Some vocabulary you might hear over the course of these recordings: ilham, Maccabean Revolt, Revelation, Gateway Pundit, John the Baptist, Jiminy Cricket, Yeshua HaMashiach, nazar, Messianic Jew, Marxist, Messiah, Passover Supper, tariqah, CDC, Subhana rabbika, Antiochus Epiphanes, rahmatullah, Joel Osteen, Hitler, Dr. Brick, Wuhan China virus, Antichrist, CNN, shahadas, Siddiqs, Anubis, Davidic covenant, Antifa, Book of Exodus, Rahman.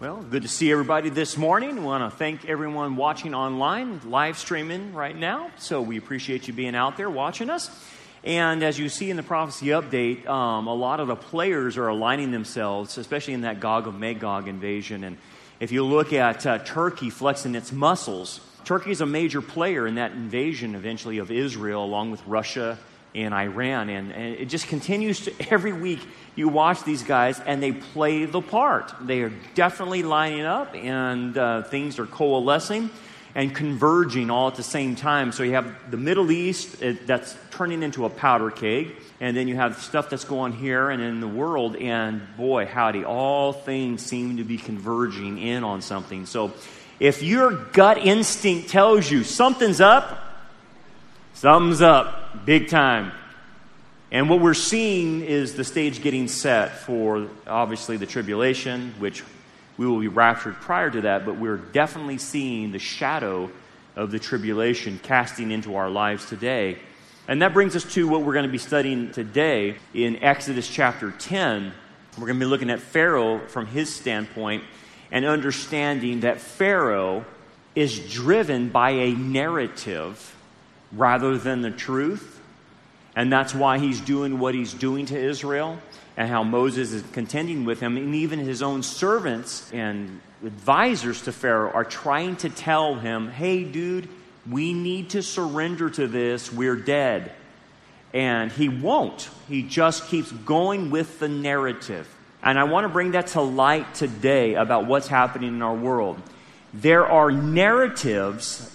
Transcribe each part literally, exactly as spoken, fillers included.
Well, good to see everybody this morning. We want to thank everyone watching online, live streaming right now. So we appreciate you being out there watching us. And as you see in the prophecy update, um, a lot of the players are aligning themselves, especially in that Gog of Magog invasion. And if you look at uh, Turkey flexing its muscles, Turkey is a major player in that invasion eventually of Israel, along with Russia and Iran. And, and it just continues to every week. You watch these guys, and they play the part. They are definitely lining up, and uh, things are coalescing and converging all at the same time. So you have the Middle East it, that's turning into a powder keg, and then you have stuff that's going here and in the world, and boy, howdy, all things seem to be converging in on something. So if your gut instinct tells you something's up, something's up, big time. And what we're seeing is the stage getting set for, obviously, the tribulation, which we will be raptured prior to that, but we're definitely seeing the shadow of the tribulation casting into our lives today. And that brings us to what we're going to be studying today in Exodus chapter ten. We're going to be looking at Pharaoh from his standpoint and understanding that Pharaoh is driven by a narrative rather than the truth. And that's why he's doing what he's doing to Israel and how Moses is contending with him. And even his own servants and advisors to Pharaoh are trying to tell him, hey, dude, we need to surrender to this. We're dead. And he won't. He just keeps going with the narrative. And I want to bring that to light today about what's happening in our world. There are narratives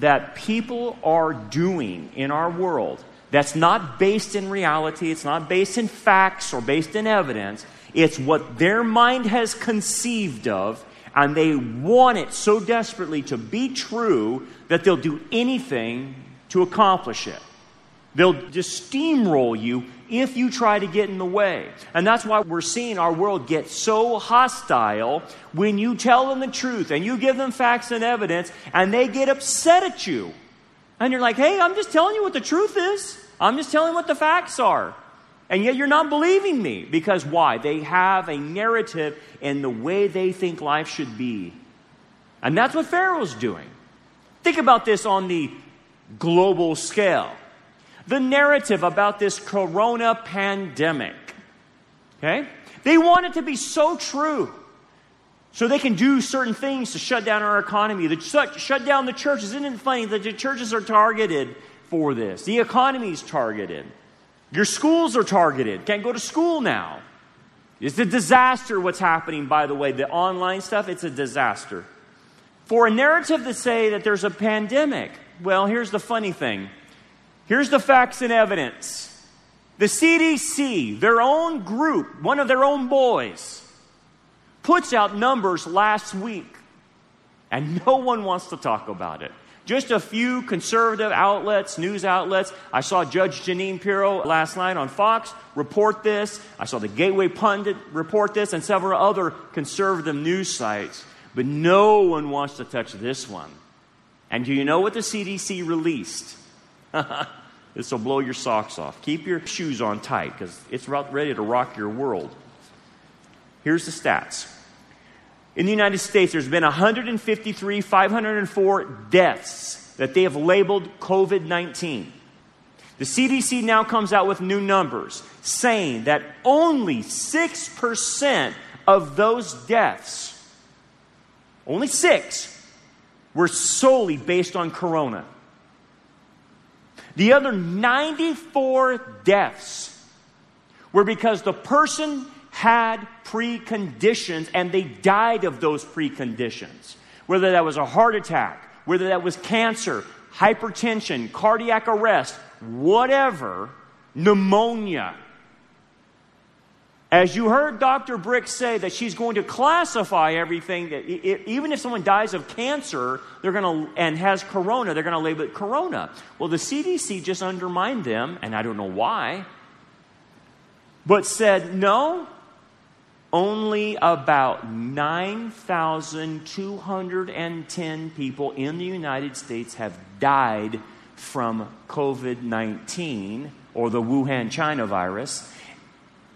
that people are doing in our world that's not based in reality. It's not based in facts or based in evidence. It's what their mind has conceived of, and they want it so desperately to be true that they'll do anything to accomplish it. They'll just steamroll you if you try to get in the way. And that's why we're seeing our world get so hostile when you tell them the truth and you give them facts and evidence, and they get upset at you. And you're like, hey, I'm just telling you what the truth is. I'm just telling you what the facts are. And yet you're not believing me. Because why? They have a narrative in the way they think life should be. And that's what Pharaoh's doing. Think about this on the global scale. The narrative about this corona pandemic. Okay? They want it to be so true. So they can do certain things to shut down our economy, to shut down the churches. Isn't it funny that the churches are targeted for this? The economy is targeted. Your schools are targeted. Can't go to school now. It's a disaster what's happening, by the way. The online stuff, it's a disaster. For a narrative to say that there's a pandemic, well, here's the funny thing. Here's the facts and evidence. The C D C, their own group, one of their own boys, puts out numbers last week, and no one wants to talk about it. Just a few conservative outlets, news outlets. I saw Judge Jeanine Pirro last night on Fox report this. I saw the Gateway Pundit report this and several other conservative news sites. But no one wants to touch this one. And do you know what the C D C released? This will blow your socks off. Keep your shoes on tight because it's about ready to rock your world. Here's the stats. In the United States, there's been one hundred fifty-three thousand five hundred four deaths that they have labeled COVID nineteen. The C D C now comes out with new numbers saying that only six percent of those deaths, only six, were solely based on corona. The other ninety-four deaths were because the person had preconditions, and they died of those preconditions. Whether that was a heart attack, whether that was cancer, hypertension, cardiac arrest, whatever, pneumonia. As you heard Doctor Brick say that she's going to classify everything, that it, it, even if someone dies of cancer they're gonna and has corona, they're going to label it corona. Well, the C D C just undermined them, and I don't know why, but said, no, only about nine thousand two hundred ten people in the United States have died from COVID nineteen or the Wuhan China virus.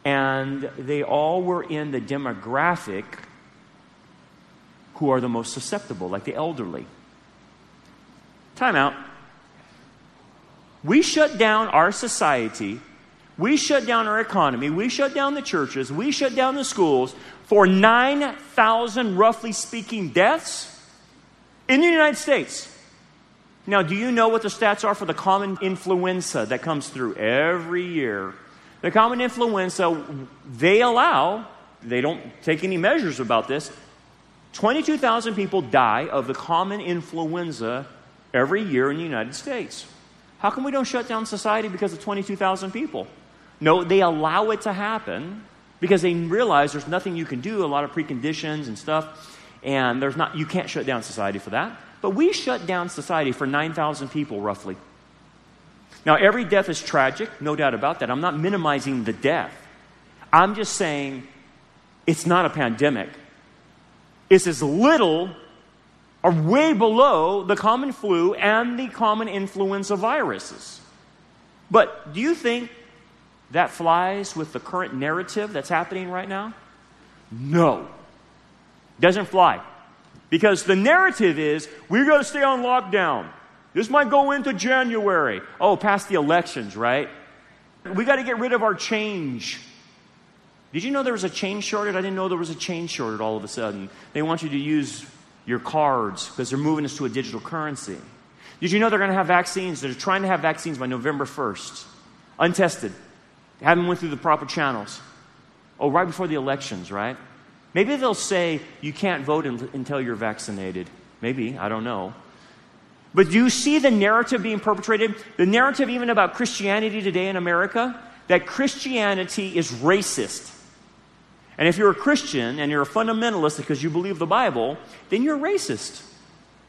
And they all were in the demographic who are the most susceptible, like the elderly. Time out. We shut down our society, we shut down our economy, we shut down the churches, we shut down the schools for nine thousand, roughly speaking, deaths in the United States. Now, do you know what the stats are for the common influenza that comes through every year? The common influenza, they allow, they don't take any measures about this, twenty-two thousand people die of the common influenza every year in the United States. How come we don't shut down society because of twenty-two thousand people? No, they allow it to happen because they realize there's nothing you can do, a lot of preconditions and stuff, and there's not, you can't shut down society for that. But we shut down society for nine thousand people, roughly. Now, every death is tragic, no doubt about that. I'm not minimizing the death. I'm just saying it's not a pandemic. It's as little or way below the common flu and the common influenza viruses. But do you think that flies with the current narrative that's happening right now? No. Doesn't fly. Because the narrative is, we're going to stay on lockdown. This might go into January. Oh, past the elections, right? We got to get rid of our change. Did you know there was a change shortage? I didn't know there was a change shortage all of a sudden. They want you to use your cards because they're moving us to a digital currency. Did you know they're going to have vaccines? They're trying to have vaccines by November first. Untested. They haven't went through the proper channels. Oh, right before the elections, right? Maybe they'll say you can't vote until you're vaccinated. Maybe. I don't know. But do you see the narrative being perpetrated? The narrative even about Christianity today in America, that Christianity is racist. And if you're a Christian and you're a fundamentalist because you believe the Bible, then you're racist.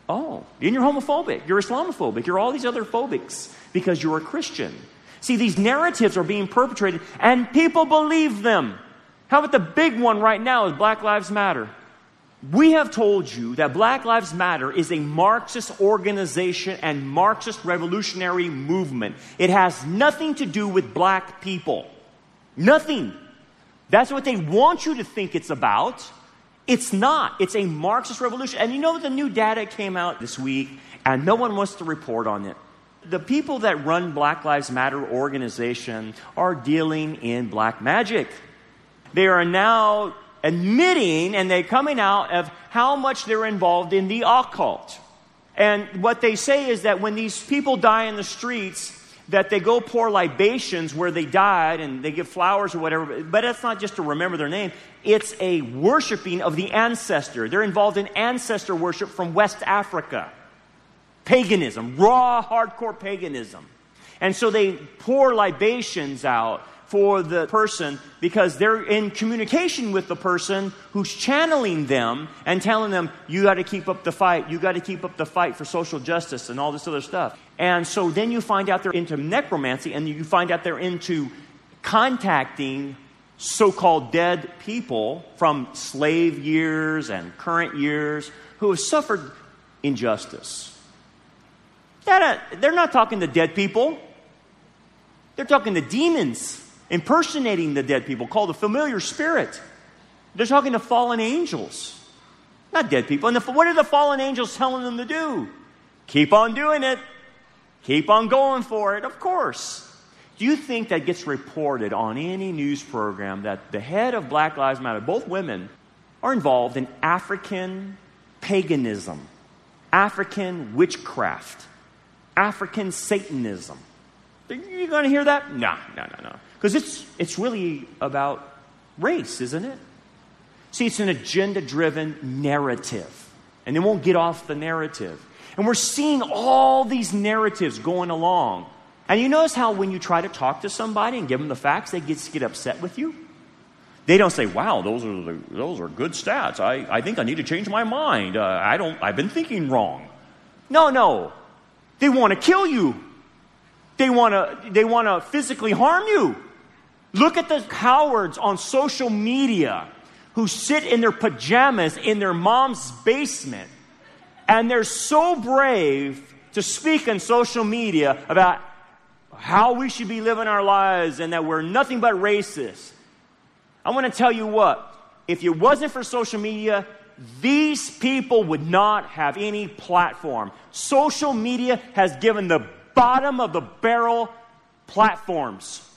Oh, then you're homophobic, you're Islamophobic, you're all these other phobics because you're a Christian. See, these narratives are being perpetrated and people believe them. How about the big one right now is Black Lives Matter? We have told you that Black Lives Matter is a Marxist organization and Marxist revolutionary movement. It has nothing to do with black people. Nothing. That's what they want you to think it's about. It's not. It's a Marxist revolution. And you know, the new data came out this week, and no one wants to report on it. The people that run Black Lives Matter organization are dealing in black magic. They are now admitting, and they're coming out of how much they're involved in the occult. And what they say is that when these people die in the streets, that they go pour libations where they died and they give flowers or whatever. But that's not just to remember their name. It's a worshiping of the ancestor. They're involved in ancestor worship from West Africa. Paganism, raw, hardcore paganism. And so they pour libations out for the person because they're in communication with the person who's channeling them and telling them, you got to keep up the fight, you got to keep up the fight for social justice and all this other stuff. And so then you find out they're into necromancy, and you find out they're into contacting so-called dead people from slave years and current years who have suffered injustice. They're not, they're not talking to dead people. They're talking to demons impersonating the dead people, called a familiar spirit. They're talking to fallen angels, not dead people. And the, what are the fallen angels telling them to do? Keep on doing it. Keep on going for it, of course. Do you think that gets reported on any news program that the head of Black Lives Matter, both women, are involved in African paganism, African witchcraft, African Satanism? You're going to hear that? No, no, no, no. Because it's it's really about race, isn't it? See, it's an agenda-driven narrative. And they won't get off the narrative. And we're seeing all these narratives going along. And you notice how when you try to talk to somebody and give them the facts, they get, get upset with you. They don't say, wow, those are the, those are good stats. I, I think I need to change my mind. Uh, I don't, I've been thinking wrong. No, no. They want to kill you. They want to they want to physically harm you. Look at the cowards on social media who sit in their pajamas in their mom's basement, and they're so brave to speak on social media about how we should be living our lives and that we're nothing but racist. I want to tell you what, if it wasn't for social media, these people would not have any platform. Social media has given the bottom of the barrel platforms.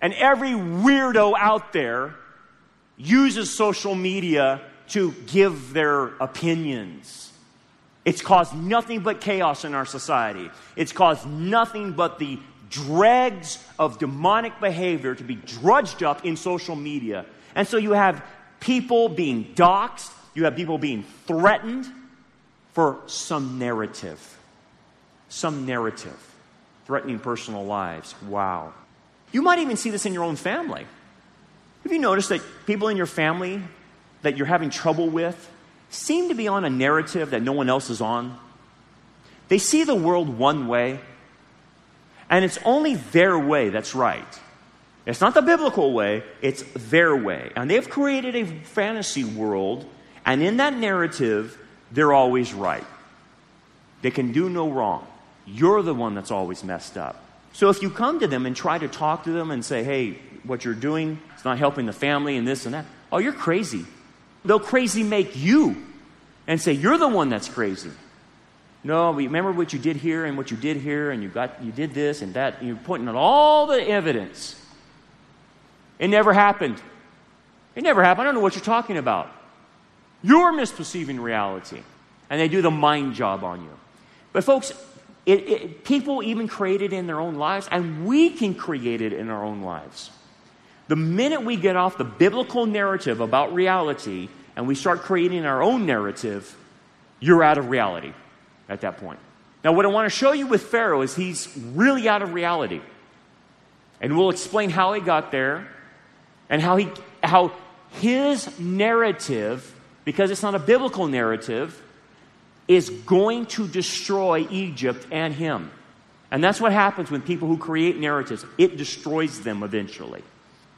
And every weirdo out there uses social media to give their opinions. It's caused nothing but chaos in our society. It's caused nothing but the dregs of demonic behavior to be drudged up in social media. And so you have people being doxxed. You have people being threatened for some narrative. Some narrative. Threatening personal lives. Wow. You might even see this in your own family. Have you noticed that people in your family that you're having trouble with seem to be on a narrative that no one else is on? They see the world one way, and it's only their way that's right. It's not the biblical way, it's their way. And they've created a fantasy world, and in that narrative, they're always right. They can do no wrong. You're the one that's always messed up. So if you come to them and try to talk to them and say, hey, what you're doing, it's not helping the family and this and that. Oh, you're crazy. They'll crazy make you and say, you're the one that's crazy. No, remember what you did here and what you did here and you got you did this and that. And you're pointing at all the evidence. It never happened. It never happened. I don't know what you're talking about. You're misperceiving reality. And they do the mind job on you. But folks, it, it, people even create it in their own lives, and we can create it in our own lives. The minute we get off the biblical narrative about reality and we start creating our own narrative, you're out of reality at that point. Now, what I want to show you with Pharaoh is he's really out of reality. And we'll explain how he got there and how he, how his narrative, because it's not a biblical narrative, is going to destroy Egypt and him. And that's what happens when people who create narratives. It destroys them eventually.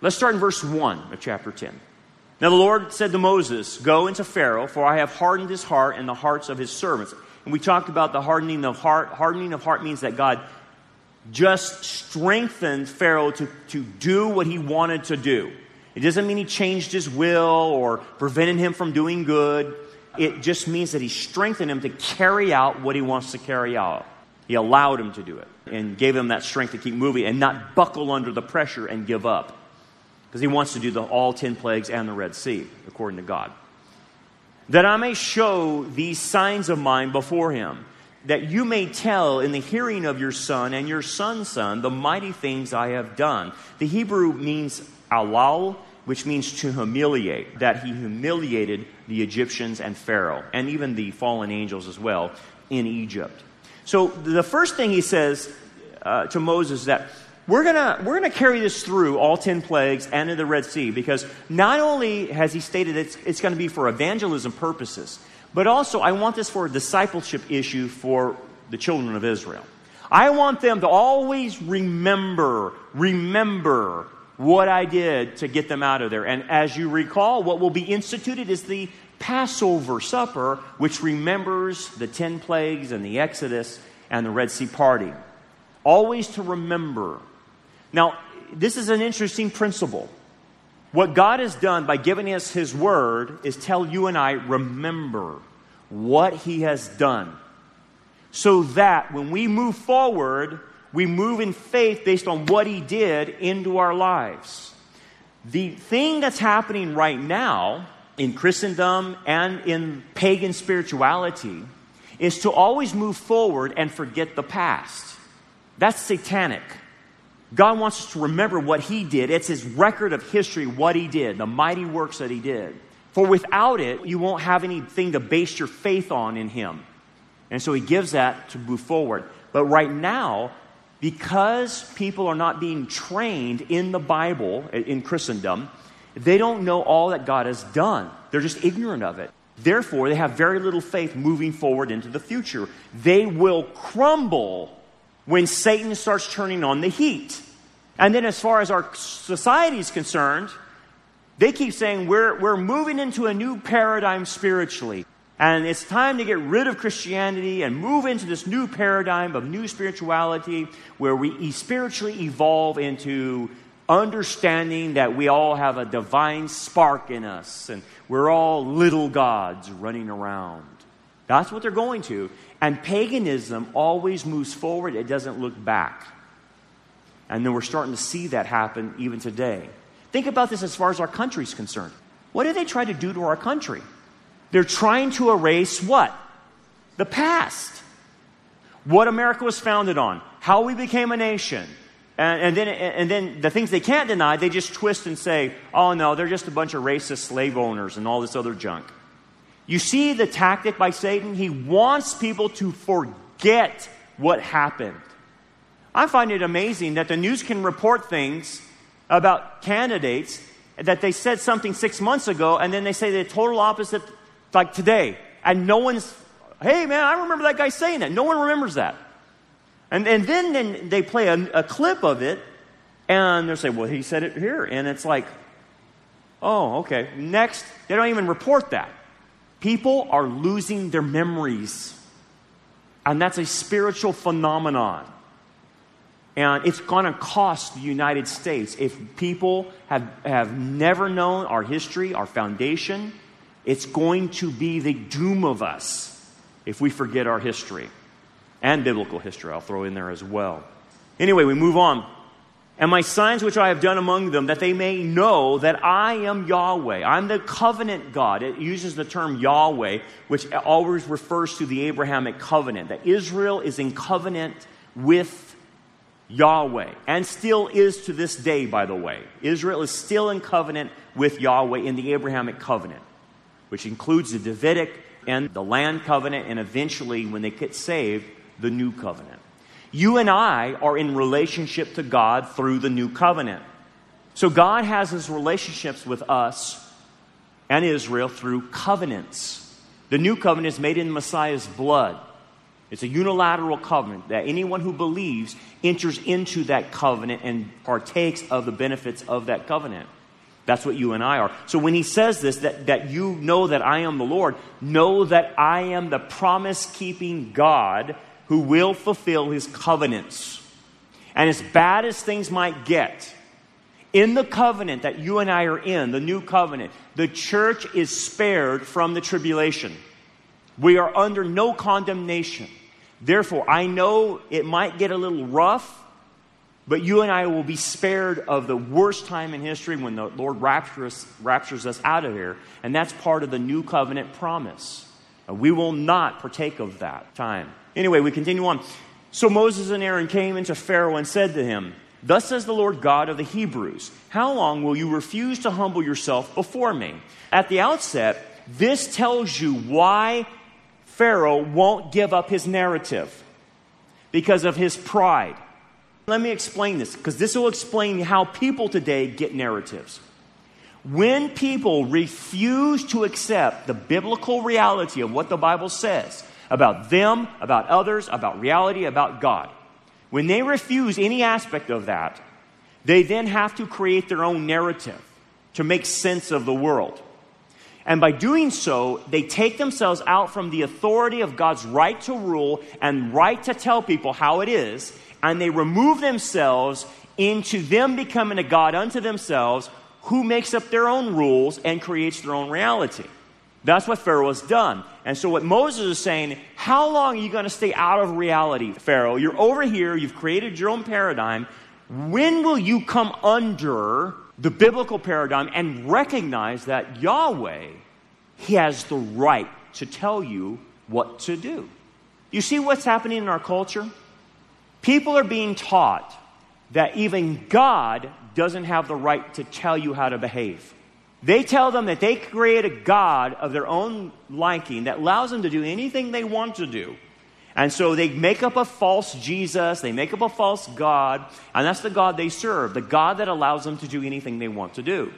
Let's start in verse one of chapter ten. Now the Lord said to Moses, go into Pharaoh, for I have hardened his heart and the hearts of his servants. And we talked about the hardening of heart. Hardening of heart means that God just strengthened Pharaoh to, to do what he wanted to do. It doesn't mean he changed his will or prevented him from doing good. It just means that he strengthened him to carry out what he wants to carry out. He allowed him to do it and gave him that strength to keep moving and not buckle under the pressure and give up. Because he wants to do the all ten plagues and the Red Sea, according to God. That I may show these signs of mine before him, that you may tell in the hearing of your son and your son's son the mighty things I have done. The Hebrew means alal, which means to humiliate, that he humiliated the Egyptians and Pharaoh, and even the fallen angels as well, in Egypt. So the first thing he says uh, to Moses is that, We're gonna we're gonna carry this through all ten plagues and in the Red Sea, because not only has he stated it's it's gonna be for evangelism purposes, but also I want this for a discipleship issue for the children of Israel. I want them to always remember, remember what I did to get them out of there. And as you recall, what will be instituted is the Passover Supper, which remembers the ten plagues and the Exodus and the Red Sea parting. Always to remember. Now, this is an interesting principle. What God has done by giving us his word is tell you and I remember what he has done, so that when we move forward, we move in faith based on what he did into our lives. The thing that's happening right now in Christendom and in pagan spirituality is to always move forward and forget the past. That's satanic. God wants us to remember what he did. It's his record of history, what he did, the mighty works that he did. For without it, you won't have anything to base your faith on in him. And so he gives that to move forward. But right now, because people are not being trained in the Bible, in Christendom, they don't know all that God has done. They're just ignorant of it. Therefore, they have very little faith moving forward into the future. They will crumble when Satan starts turning on the heat. And then as far as our society is concerned, they keep saying we're, we're moving into a new paradigm spiritually. And it's time to get rid of Christianity and move into this new paradigm of new spirituality where we spiritually evolve into understanding that we all have a divine spark in us and we're all little gods running around. That's what they're going to. And paganism always moves forward. It doesn't look back. And then we're starting to see that happen even today. Think about this as far as our country's concerned. What do they try to do to our country? They're trying to erase what? The past. What America was founded on. How we became a nation. And, and then and then the things they can't deny, they just twist and say, oh no, they're just a bunch of racist slave owners and all this other junk. You see the tactic by Satan? He wants people to forget what happened. I find it amazing that the news can report things about candidates that they said something six months ago, and then they say the total opposite, like today. And no one's, hey man, I remember that guy saying that. No one remembers that. And, and then, then they play a, a clip of it, and they're saying, well, he said it here. And it's like, oh, okay. Next, they don't even report that. People are losing their memories. And that's a spiritual phenomenon. And it's going to cost the United States. If people have, have never known our history, our foundation, it's going to be the doom of us if we forget our history. And biblical history, I'll throw in there as well. Anyway, we move on. And my signs which I have done among them, that they may know that I am Yahweh. I'm the covenant God. It uses the term Yahweh, which always refers to the Abrahamic covenant, that Israel is in covenant with Yahweh, and still is to this day, by the way. Israel is still in covenant with Yahweh in the Abrahamic covenant, which includes the Davidic and the land covenant, and eventually, when they get saved, the new covenant. You and I are in relationship to God through the new covenant. So God has his relationships with us and Israel through covenants. The new covenant is made in Messiah's blood. It's a unilateral covenant that anyone who believes enters into that covenant and partakes of the benefits of that covenant. That's what you and I are. So when he says this, that, that you know that I am the Lord, know that I am the promise-keeping God who will fulfill his covenants. And as bad as things might get, in the covenant that you and I are in, the new covenant, the church is spared from the tribulation. We are under no condemnation. Therefore, I know it might get a little rough, but you and I will be spared of the worst time in history when the Lord raptures, raptures us out of here. And that's part of the new covenant promise. We will not partake of that time. Anyway, we continue on. So Moses and Aaron came into Pharaoh and said to him, thus says the Lord God of the Hebrews, how long will you refuse to humble yourself before me? At the outset, this tells you why Pharaoh won't give up his narrative, because of his pride. Let me explain this, because this will explain how people today get narratives. When people refuse to accept the biblical reality of what the Bible says about them, about others, about reality, about God, when they refuse any aspect of that, they then have to create their own narrative to make sense of the world. And by doing so, they take themselves out from the authority of God's right to rule and right to tell people how it is, and they remove themselves into them becoming a God unto themselves, who makes up their own rules and creates their own reality. That's what Pharaoh has done. And so what Moses is saying, how long are you going to stay out of reality, Pharaoh? You're over here. You've created your own paradigm. When will you come under the biblical paradigm and recognize that Yahweh, he has the right to tell you what to do? You see what's happening in our culture? People are being taught that even God doesn't have the right to tell you how to behave. They tell them that they create a God of their own liking that allows them to do anything they want to do. And so they make up a false Jesus, they make up a false God, and that's the God they serve, the God that allows them to do anything they want to do.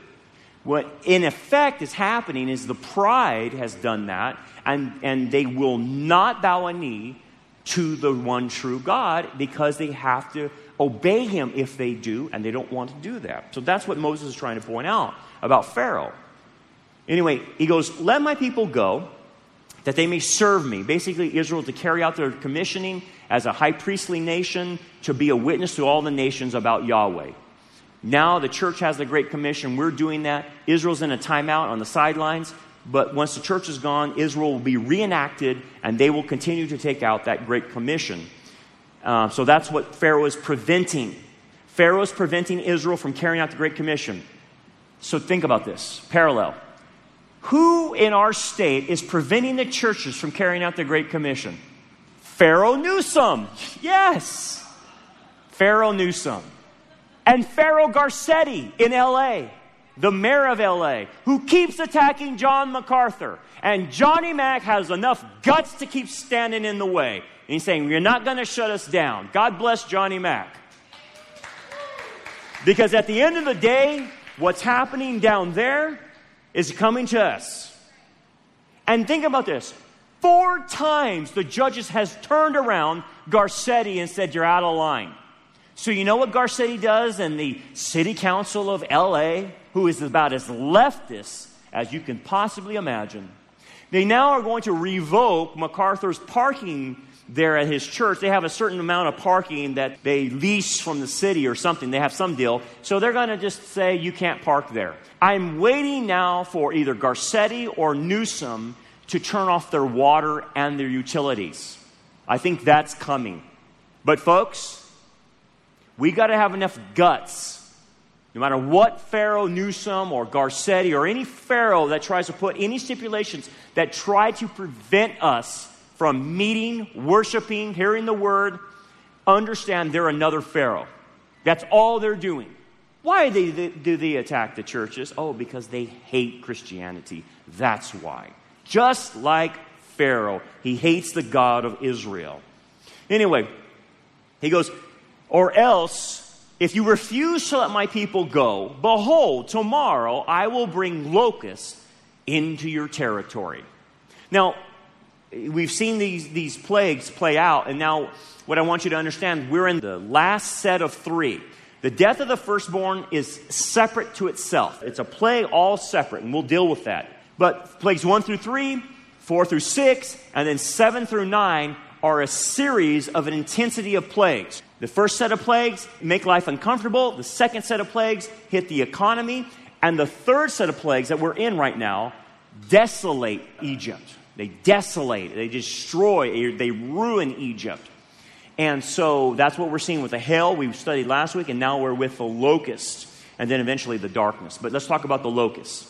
What in effect is happening is the pride has done that, and, and they will not bow a knee to the one true God because they have to obey him if they do, and they don't want to do that. So that's what Moses is trying to point out about Pharaoh. Anyway, he goes, let my people go, that they may serve me. Basically, Israel to carry out their commissioning as a high priestly nation, to be a witness to all the nations about Yahweh. Now the church has the Great Commission. We're doing that. Israel's in a timeout on the sidelines. But once the church is gone, Israel will be reenacted, and they will continue to take out that Great Commission. Uh, so that's what Pharaoh is preventing. Pharaoh is preventing Israel from carrying out the Great Commission. So think about this. Parallel. Who in our state is preventing the churches from carrying out the Great Commission? Pharaoh Newsom. Yes. Pharaoh Newsom. And Pharaoh Garcetti in L A, the mayor of L A, who keeps attacking John MacArthur. And Johnny Mac has enough guts to keep standing in the way. And he's saying, you're not going to shut us down. God bless Johnny Mac. Because at the end of the day, what's happening down there is coming to us. And think about this. Four times the judges has turned around Garcetti and said, you're out of line. So you know what Garcetti does and the city council of L A, who is about as leftist as you can possibly imagine. They now are going to revoke MacArthur's parking there at his church. They have a certain amount of parking that they lease from the city or something. They have some deal. So they're going to just say, you can't park there. I'm waiting now for either Garcetti or Newsom to turn off their water and their utilities. I think that's coming. But folks, we got to have enough guts, no matter what Pharaoh Newsom or Garcetti or any Pharaoh that tries to put any stipulations that try to prevent us from meeting, worshiping, hearing the word, understand they're another Pharaoh. That's all they're doing. Why do they, do they attack the churches? Oh, because they hate Christianity. That's why. Just like Pharaoh, he hates the God of Israel. Anyway, he goes, or else, if you refuse to let my people go, behold, tomorrow I will bring locusts into your territory. Now, we've seen these, these plagues play out, and now what I want you to understand, we're in the last set of three. The death of the firstborn is separate to itself. It's a plague all separate, and we'll deal with that. But plagues one through three, four through six, and then seven through nine are a series of an intensity of plagues. The first set of plagues make life uncomfortable. The second set of plagues hit the economy. And the third set of plagues that we're in right now desolate Egypt. They desolate, they destroy, they ruin Egypt. And so that's what we're seeing with the hail we studied last week, and now we're with the locust, and then eventually the darkness. But let's talk about the locust.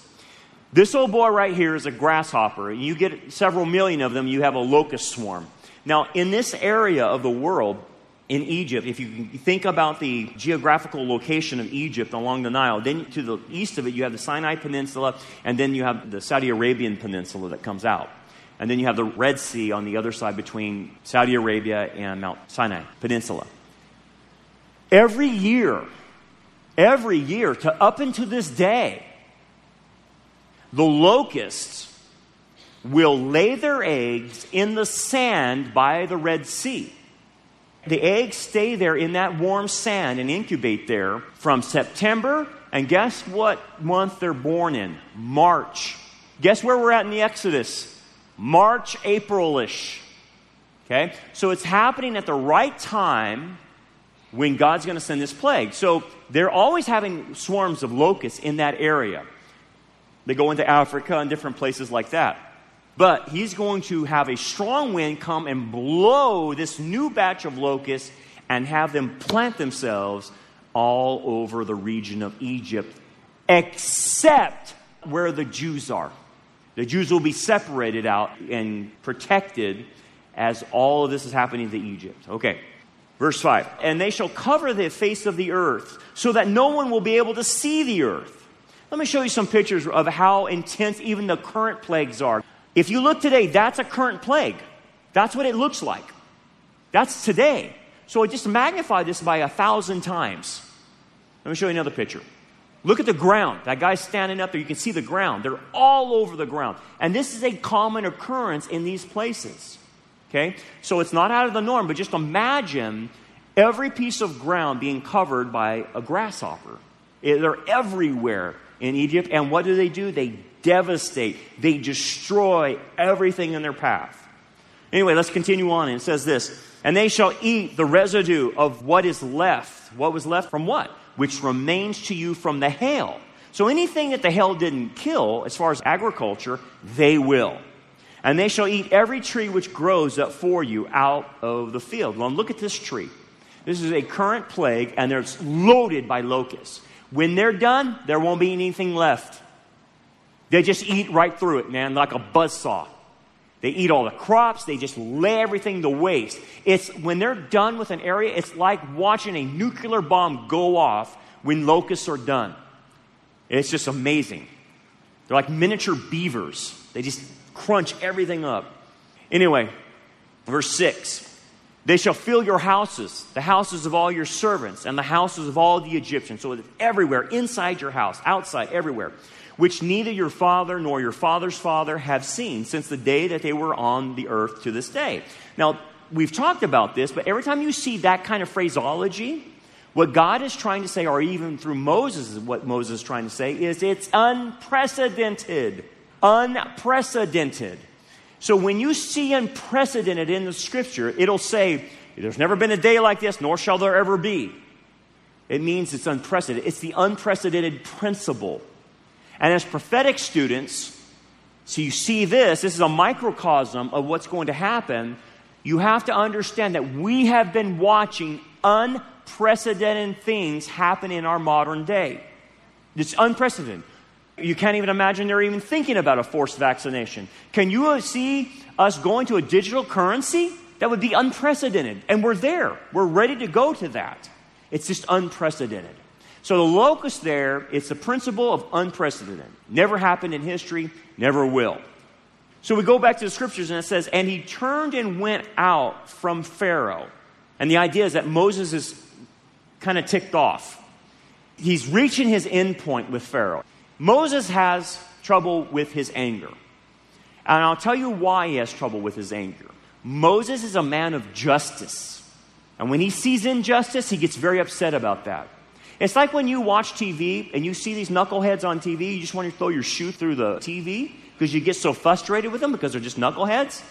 This old boy right here is a grasshopper. You get several million of them, you have a locust swarm. Now, in this area of the world, in Egypt, if you think about the geographical location of Egypt along the Nile, then to the east of it, you have the Sinai Peninsula, and then you have the Saudi Arabian Peninsula that comes out. And then you have the Red Sea on the other side between Saudi Arabia and Mount Sinai Peninsula. Every year, every year, to up until this day, the locusts will lay their eggs in the sand by the Red Sea. The eggs stay there in that warm sand and incubate there from September. And guess what month they're born in? March. Guess where we're at in the Exodus? March, April-ish, okay? So it's happening at the right time when God's going to send this plague. So they're always having swarms of locusts in that area. They go into Africa and different places like that. But he's going to have a strong wind come and blow this new batch of locusts and have them plant themselves all over the region of Egypt, except where the Jews are. The Jews will be separated out and protected as all of this is happening to Egypt. Okay, verse five. And they shall cover the face of the earth so that no one will be able to see the earth. Let me show you some pictures of how intense even the current plagues are. If you look today, that's a current plague. That's what it looks like. That's today. So I just magnify this by a thousand times. Let me show you another picture. Look at the ground. That guy's standing up there. You can see the ground. They're all over the ground. And this is a common occurrence in these places. Okay? So it's not out of the norm, but just imagine every piece of ground being covered by a grasshopper. It, they're everywhere in Egypt. And what do they do? They devastate. They destroy everything in their path. Anyway, let's continue on. And it says this, and they shall eat the residue of what is left. What was left from what? which remains to you from the hail. So anything that the hail didn't kill, as far as agriculture, they will. And they shall eat every tree which grows up for you out of the field. Well, look at this tree. This is a current plague, and they're loaded by locusts. When they're done, there won't be anything left. They just eat right through it, man, like a buzzsaw. They eat all the crops. They just lay everything to waste. It's when they're done with an area, it's like watching a nuclear bomb go off when locusts are done. It's just amazing. They're like miniature beavers. They just crunch everything up. Anyway, verse six. They shall fill your houses, the houses of all your servants, and the houses of all the Egyptians. So it's everywhere, inside your house, outside, everywhere, which neither your father nor your father's father have seen since the day that they were on the earth to this day. Now, we've talked about this, but every time you see that kind of phraseology, what God is trying to say, or even through Moses, what Moses is trying to say, is it's unprecedented. Unprecedented. So when you see unprecedented in the scripture, it'll say, there's never been a day like this, nor shall there ever be. It means it's unprecedented. It's the unprecedented principle. And as prophetic students, so you see this, this is a microcosm of what's going to happen. You have to understand that we have been watching unprecedented things happen in our modern day. It's unprecedented. You can't even imagine they're even thinking about a forced vaccination. Can you see us going to a digital currency? That would be unprecedented. And we're there. We're ready to go to that. It's just unprecedented. So the locust there, it's the principle of unprecedented. Never happened in history, never will. So we go back to the scriptures and it says, and he turned and went out from Pharaoh. And the idea is that Moses is kind of ticked off. He's reaching his end point with Pharaoh. Moses has trouble with his anger. And I'll tell you why he has trouble with his anger. Moses is a man of justice. And when he sees injustice, he gets very upset about that. It's like when you watch T V and you see these knuckleheads on T V, you just want to throw your shoe through the T V because you get so frustrated with them because they're just knuckleheads.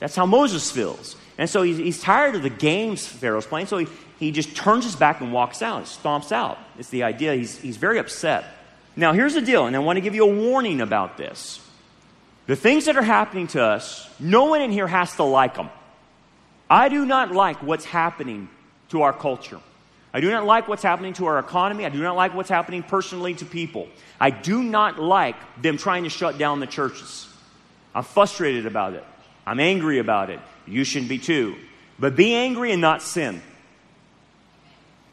That's how Moses feels. And so he's, he's tired of the games Pharaoh's playing, so he, he just turns his back and walks out, stomps out. It's the idea. He's, he's very upset. Now, here's the deal, and I want to give you a warning about this. The things that are happening to us, no one in here has to like them. I do not like what's happening to our culture. I do not like what's happening to our economy. I do not like what's happening personally to people. I do not like them trying to shut down the churches. I'm frustrated about it. I'm angry about it. You should be too. But be angry and not sin.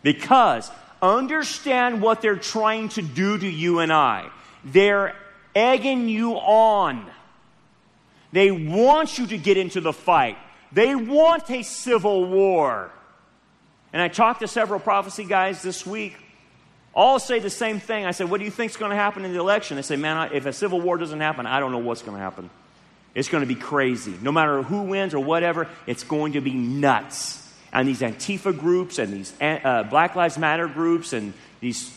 Because understand what they're trying to do to you and I. They're egging you on. They want you to get into the fight. They want a civil war. And I talked to several prophecy guys this week. All say the same thing. I said, what do you think is going to happen in the election? They say, man, if a civil war doesn't happen, I don't know what's going to happen. It's going to be crazy. No matter who wins or whatever, it's going to be nuts. And these Antifa groups and these uh, Black Lives Matter groups and these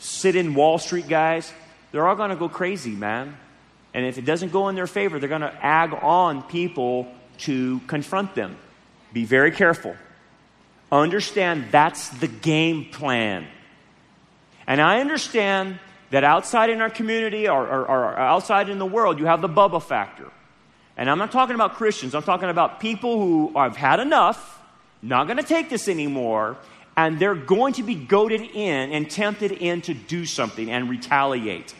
sit-in Wall Street guys, they're all going to go crazy, man. And if it doesn't go in their favor, they're going to ag on people to confront them. Be very careful. Understand that's the game plan. And I understand that outside in our community or, or, or outside in the world, you have the Bubba factor. And I'm not talking about Christians. I'm talking about people who have had enough, not going to take this anymore, and they're going to be goaded in and tempted in to do something and retaliate.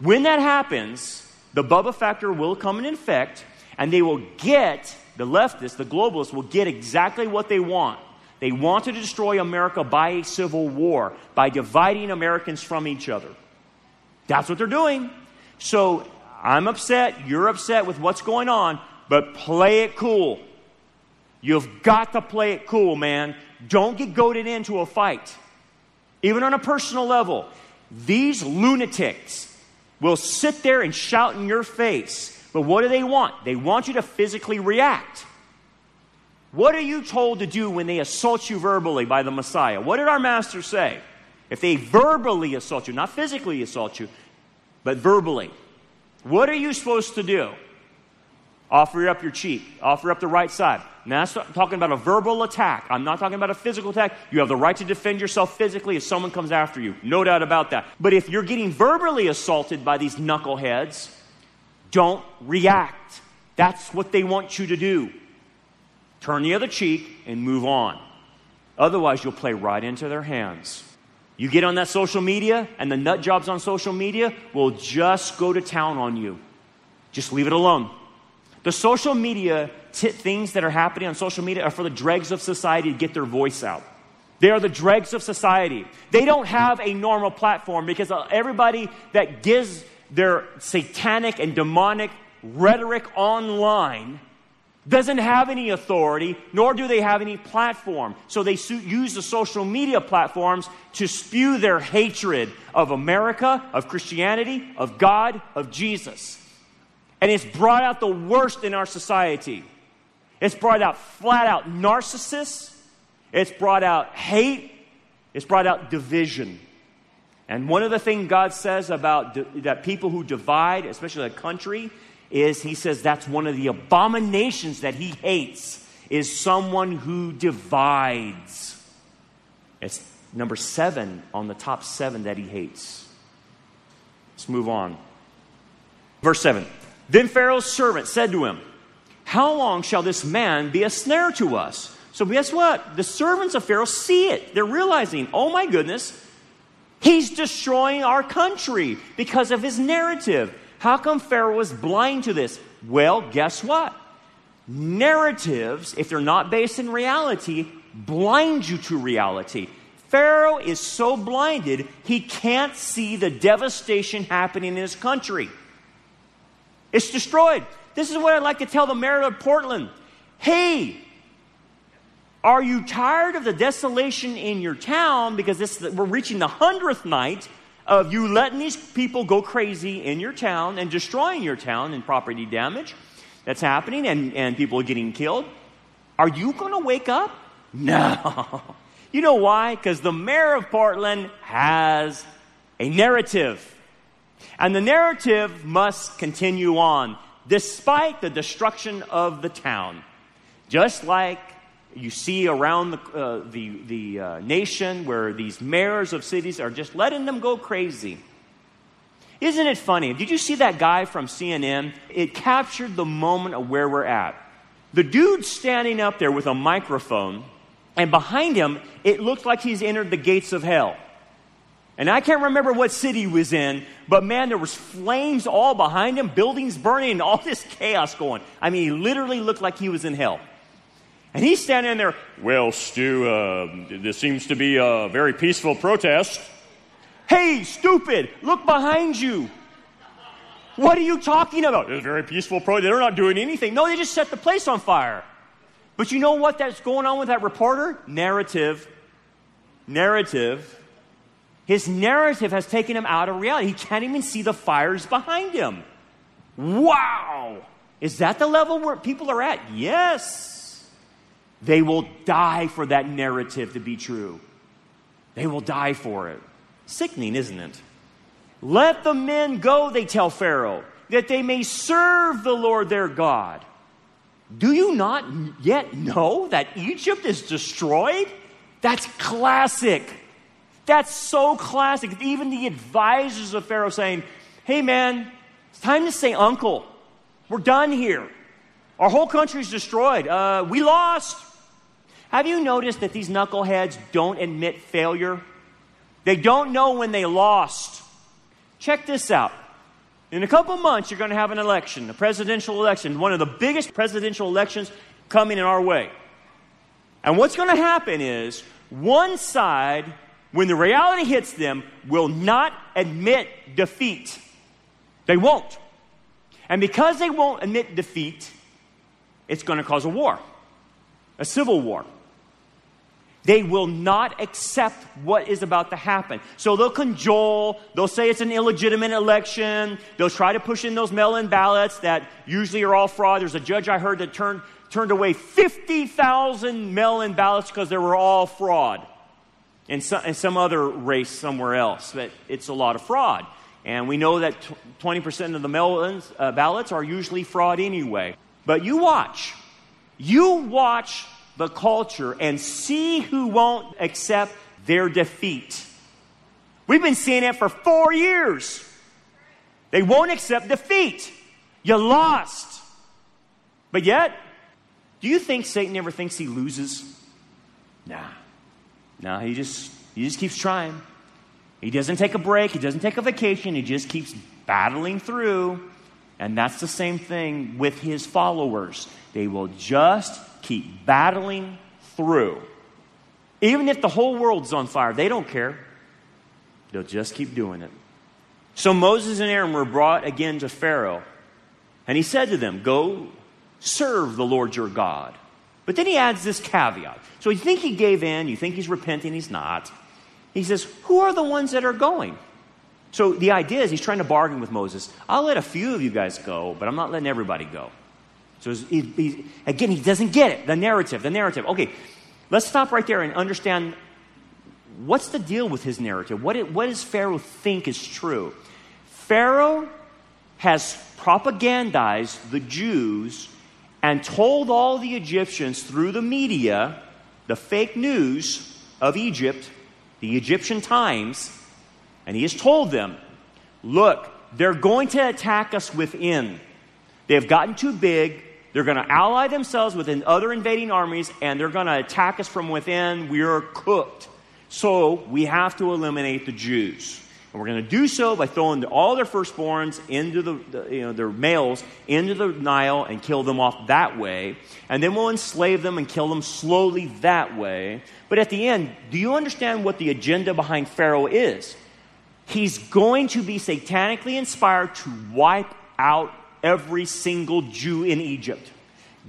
When that happens, the Bubba factor will come in effect, and they will get, the leftists, the globalists, will get exactly what they want. They want to destroy America by a civil war, by dividing Americans from each other. That's what they're doing. So I'm upset, you're upset with what's going on, but play it cool. You've got to play it cool, man. Don't get goaded into a fight. Even on a personal level, these lunatics will sit there and shout in your face. But what do they want? They want you to physically react. What are you told to do when they assault you verbally by the Messiah? What did our master say? If they verbally assault you, not physically assault you, but verbally, what are you supposed to do? Offer up your cheek. Offer up the right side. Now, I'm talking about a verbal attack. I'm not talking about a physical attack. You have the right to defend yourself physically if someone comes after you. No doubt about that. But if you're getting verbally assaulted by these knuckleheads, don't react. That's what they want you to do. Turn the other cheek and move on. Otherwise, you'll play right into their hands. You get on that social media, and the nut jobs on social media will just go to town on you. Just leave it alone. The social media t- things that are happening on social media are for the dregs of society to get their voice out. They are the dregs of society. They don't have a normal platform because everybody that gives their satanic and demonic rhetoric online doesn't have any authority, nor do they have any platform. So they su- use the social media platforms to spew their hatred of America, of Christianity, of God, of Jesus. And it's brought out the worst in our society. It's brought out flat out narcissists. It's brought out hate. It's brought out division. And one of the things God says about di- that people who divide, especially a country, is he says that's one of the abominations that he hates is someone who divides. It's number seven on the top seven that he hates. Let's move on. Verse seven. Then Pharaoh's servant said to him, how long shall this man be a snare to us? So guess what? The servants of Pharaoh see it. They're realizing, oh my goodness, he's destroying our country because of his narrative. How come Pharaoh was blind to this? Well, guess what? Narratives, if they're not based in reality, blind you to reality. Pharaoh is so blinded, he can't see the devastation happening in his country. It's destroyed. This is what I'd like to tell the mayor of Portland. Hey, are you tired of the desolation in your town? Because this we're reaching the hundredth night of you letting these people go crazy in your town and destroying your town and property damage that's happening and, and people are getting killed. Are you going to wake up? No. You know why? Because the mayor of Portland has a narrative. And the narrative must continue on, despite the destruction of the town. Just like you see around the uh, the, the uh, nation where these mayors of cities are just letting them go crazy. Isn't it funny? Did you see that guy from C N N? It captured the moment of where we're at. The dude standing up there with a microphone, and behind him, it looked like he's entered the gates of hell. And I can't remember what city he was in, but man, there was flames all behind him, buildings burning, and all this chaos going. I mean, he literally looked like he was in hell. And he's standing there, well, Stu, uh, this seems to be a very peaceful protest. Hey, stupid, look behind you. What are you talking about? It's a very peaceful protest. They're not doing anything. No, they just set the place on fire. But you know what that's going on with that reporter? Narrative. Narrative. His narrative has taken him out of reality. He can't even see the fires behind him. Wow! Is that the level where people are at? Yes. They will die for that narrative to be true. They will die for it. Sickening, isn't it? Let the men go, they tell Pharaoh, that they may serve the Lord their God. Do you not yet know that Egypt is destroyed? That's classic. That's so classic. Even the advisors of Pharaoh saying, hey man, it's time to say uncle. We're done here. Our whole country's destroyed. Uh, we lost. Have you noticed that these knuckleheads don't admit failure? They don't know when they lost. Check this out. In a couple months, you're going to have an election, a presidential election, one of the biggest presidential elections coming in our way. And what's going to happen is one side, when the reality hits them, will not admit defeat. They won't. And because they won't admit defeat, it's going to cause a war, a civil war. They will not accept what is about to happen. So they'll cajole. They'll say it's an illegitimate election. They'll try to push in those mail-in ballots that usually are all fraud. There's a judge I heard that turned, turned away fifty thousand mail-in ballots because they were all fraud. And some, and some other race somewhere else. But it's a lot of fraud. And we know that twenty percent of the mail-in uh, ballots are usually fraud anyway. But you watch. You watch the culture and see who won't accept their defeat. We've been seeing it for four years. They won't accept defeat. You lost. But yet, do you think Satan ever thinks he loses? Nah. Nah, he just, he just keeps trying. He doesn't take a break. He doesn't take a vacation. He just keeps battling through. And that's the same thing with his followers. They will just keep battling through. Even if the whole world's on fire, they don't care. They'll just keep doing it. So Moses and Aaron were brought again to Pharaoh. And he said to them, go serve the Lord your God. But then he adds this caveat. So you think he gave in. You think he's repenting. He's not. He says, who are the ones that are going? So the idea is he's trying to bargain with Moses. I'll let a few of you guys go, but I'm not letting everybody go. So he, he, again, he doesn't get it. The narrative, the narrative. Okay, let's stop right there and understand what's the deal with his narrative. What, it, what does Pharaoh think is true? Pharaoh has propagandized the Jews and told all the Egyptians through the media, the fake news of Egypt, the Egyptian Times, and he has told them, look, they're going to attack us within. They've gotten too big. They're going to ally themselves with other invading armies, and they're going to attack us from within. We are cooked. So we have to eliminate the Jews. And we're going to do so by throwing all their firstborns, into the, the, you know, their males, into the Nile and kill them off that way. And then we'll enslave them and kill them slowly that way. But at the end, do you understand what the agenda behind Pharaoh is? He's going to be satanically inspired to wipe out every single Jew in Egypt.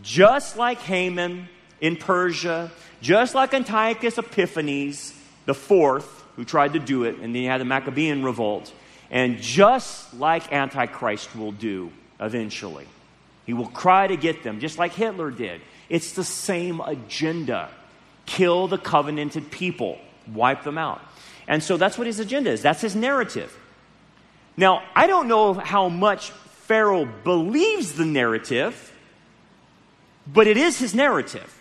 Just like Haman in Persia, just like Antiochus Epiphanes, the fourth, who tried to do it, and then you had the Maccabean Revolt, and just like Antichrist will do eventually. He will try to get them, just like Hitler did. It's the same agenda. Kill the covenanted people. Wipe them out. And so that's what his agenda is. That's his narrative. Now, I don't know how much Pharaoh believes the narrative, but it is his narrative.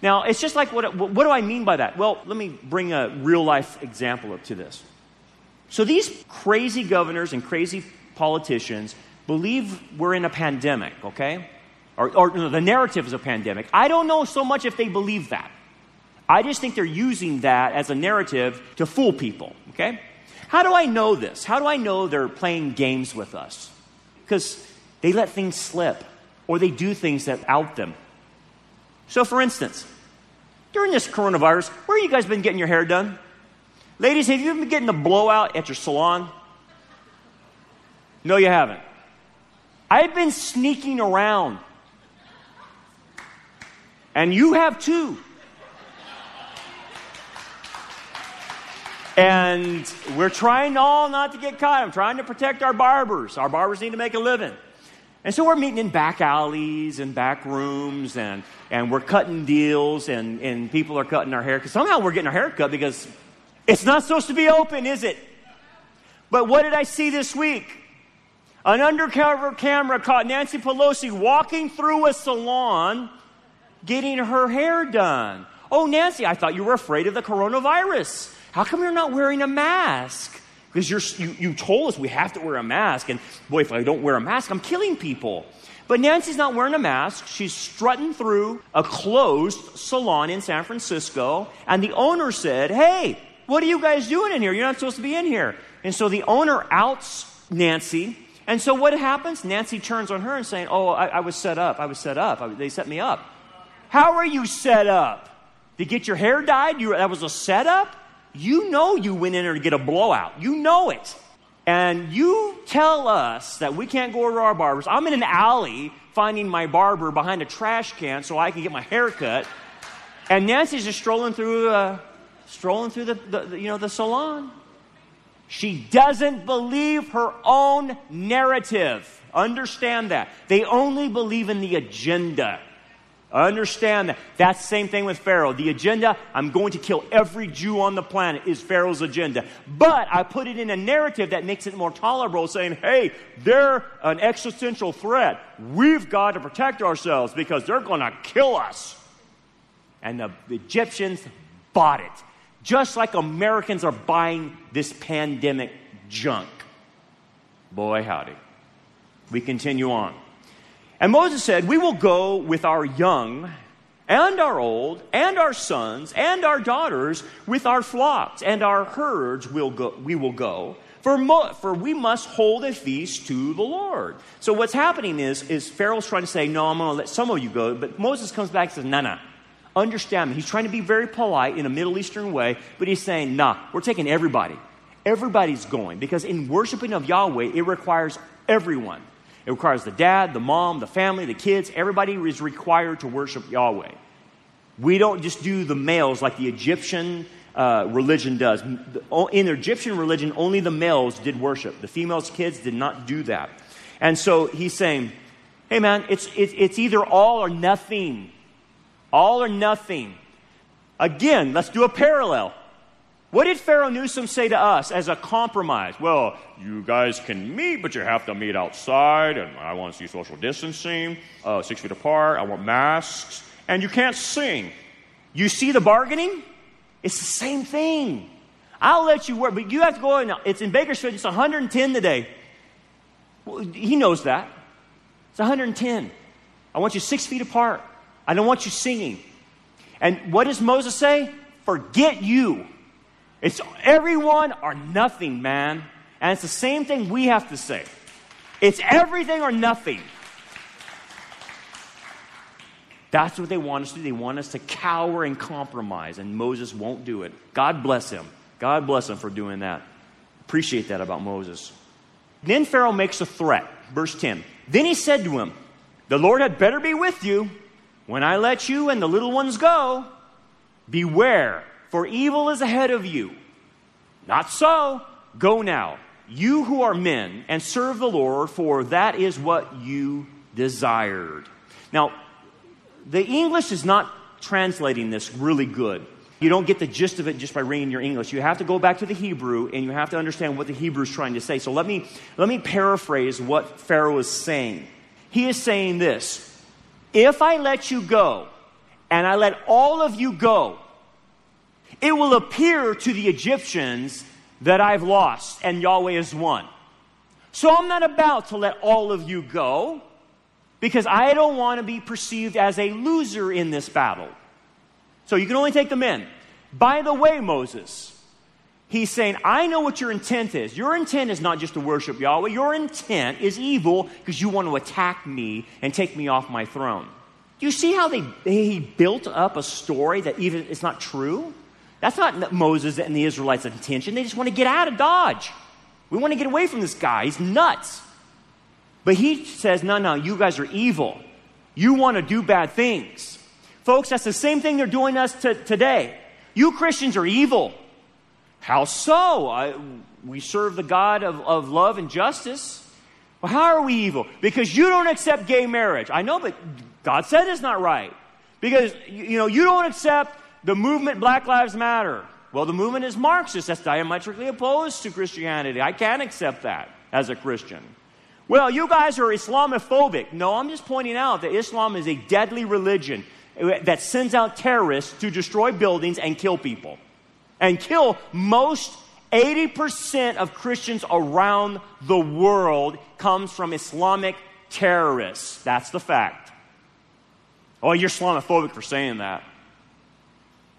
Now, it's just like, what, what do I mean by that? Well, let me bring a real-life example up to this. So these crazy governors and crazy politicians believe we're in a pandemic, okay? Or, or no, the narrative is a pandemic. I don't know so much if they believe that. I just think they're using that as a narrative to fool people, okay? How do I know this? How do I know they're playing games with us? Because they let things slip, or they do things that out them. So, for instance, during this coronavirus, where have you guys been getting your hair done? Ladies, have you been getting a blowout at your salon? No, you haven't. I've been sneaking around. And you have too. And we're trying all not to get caught. I'm trying to protect our barbers. Our barbers need to make a living. And so we're meeting in back alleys and back rooms, and, and we're cutting deals, and, and people are cutting our hair. Because somehow we're getting our hair cut because it's not supposed to be open, is it? But what did I see this week? An undercover camera caught Nancy Pelosi walking through a salon getting her hair done. Oh, Nancy, I thought you were afraid of the coronavirus. How come you're not wearing a mask? Because you're, you, you told us we have to wear a mask. And boy, if I don't wear a mask, I'm killing people. But Nancy's not wearing a mask. She's strutting through a closed salon in San Francisco. And the owner said, hey, what are you guys doing in here? You're not supposed to be in here. And so the owner outs Nancy. And so what happens? Nancy turns on her and saying, oh, I, I was set up. I was set up. I, they set me up. How are you set up? To get your hair dyed? You, that was a setup? You know you went in there to get a blowout. You know it. And you tell us that we can't go over to our barbers. I'm in an alley finding my barber behind a trash can so I can get my hair cut. And Nancy's just strolling through, uh, strolling through the, the, the, you know, the salon. She doesn't believe her own narrative. Understand that. They only believe in the agenda. Understand that. That's the same thing with Pharaoh. The agenda, I'm going to kill every Jew on the planet, is Pharaoh's agenda. But I put it in a narrative that makes it more tolerable, saying, hey, they're an existential threat. We've got to protect ourselves because they're going to kill us. And the Egyptians bought it. Just like Americans are buying this pandemic junk. Boy, howdy. We continue on. And Moses said, we will go with our young and our old and our sons and our daughters with our flocks and our herds we'll go, we will go, for, mo- for we must hold a feast to the Lord. So what's happening is, is Pharaoh's trying to say, no, I'm going to let some of you go. But Moses comes back and says, no, no, understand me. He's trying to be very polite in a Middle Eastern way, but he's saying, nah, we're taking everybody. Everybody's going, because in worshiping of Yahweh, it requires everyone. It requires the dad, the mom, the family, the kids. Everybody is required to worship Yahweh. We don't just do the males like the Egyptian uh, religion does. In the Egyptian religion, only the males did worship. The females, kids did not do that. And so he's saying, hey, man, it's it's, it's either all or nothing. All or nothing. Again, let's do a parallel. What did Pharaoh Newsom say to us as a compromise? Well, you guys can meet, but you have to meet outside, and I want to see social distancing, uh, six feet apart, I want masks, and you can't sing. You see the bargaining? It's the same thing. I'll let you work, but you have to go in. It's in Bakersfield, it's one hundred ten today. Well, he knows that. It's one hundred ten. I want you six feet apart. I don't want you singing. And what does Moses say? Forget you. It's everyone or nothing, man. And it's the same thing we have to say. It's everything or nothing. That's what they want us to do. They want us to cower and compromise, and Moses won't do it. God bless him. God bless him for doing that. Appreciate that about Moses. Then Pharaoh makes a threat. Verse ten. Then he said to him, the Lord had better be with you. When I let you and the little ones go, beware. For evil is ahead of you. Not so. Go now, you who are men, and serve the Lord, for that is what you desired. Now, the English is not translating this really good. You don't get the gist of it just by reading your English. You have to go back to the Hebrew, and you have to understand what the Hebrew is trying to say. So let me, let me paraphrase what Pharaoh is saying. He is saying this. If I let you go, and I let all of you go, it will appear to the Egyptians that I've lost and Yahweh has won. So I'm not about to let all of you go because I don't want to be perceived as a loser in this battle. So you can only take the men. By the way, Moses, he's saying, I know what your intent is. Your intent is not just to worship Yahweh. Your intent is evil because you want to attack me and take me off my throne. You see how they, he built up a story that even it's not true? That's not Moses and the Israelites' intention. They just want to get out of Dodge. We want to get away from this guy. He's nuts. But he says, no, no, you guys are evil. You want to do bad things. Folks, that's the same thing they're doing us to, today. You Christians are evil. How so? I, we serve the God of, of love and justice. Well, how are we evil? Because you don't accept gay marriage. I know, but God said it's not right. Because, you know, you don't accept the movement Black Lives Matter. Well, the movement is Marxist. That's diametrically opposed to Christianity. I can't accept that as a Christian. Well, you guys are Islamophobic. No, I'm just pointing out that Islam is a deadly religion that sends out terrorists to destroy buildings and kill people. And kill most eighty percent of Christians around the world comes from Islamic terrorists. That's the fact. Oh, you're Islamophobic for saying that.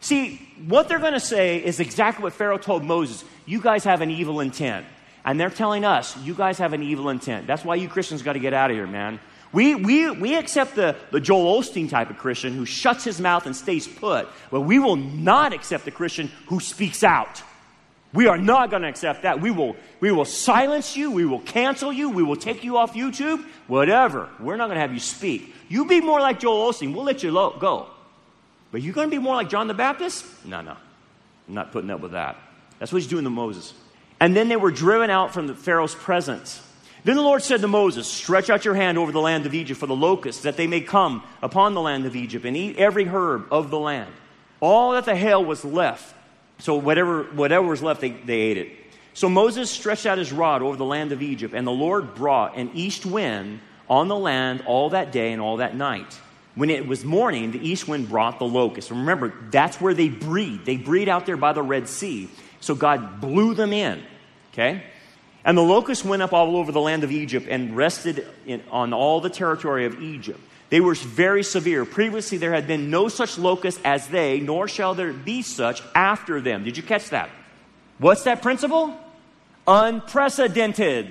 See, what they're going to say is exactly what Pharaoh told Moses. You guys have an evil intent. And they're telling us, you guys have an evil intent. That's why you Christians got to get out of here, man. We we we accept the, the Joel Osteen type of Christian who shuts his mouth and stays put. But we will not accept the Christian who speaks out. We are not going to accept that. We will, we will silence you. We will cancel you. We will take you off YouTube. Whatever. We're not going to have you speak. You be more like Joel Osteen. We'll let you lo- go. But you're going to be more like John the Baptist? No, no. I'm not putting up with that. That's what he's doing to Moses. And then they were driven out from the Pharaoh's presence. Then the Lord said to Moses, stretch out your hand over the land of Egypt for the locusts, that they may come upon the land of Egypt and eat every herb of the land. All that the hail was left. So whatever, whatever was left, they, they ate it. So Moses stretched out his rod over the land of Egypt, and the Lord brought an east wind on the land all that day and all that night. When it was morning, the east wind brought the locusts. Remember, that's where they breed. They breed out there by the Red Sea. So God blew them in, okay? And the locusts went up all over the land of Egypt and rested in, on all the territory of Egypt. They were very severe. Previously, there had been no such locusts as they, nor shall there be such after them. Did you catch that? What's that principle? Unprecedented.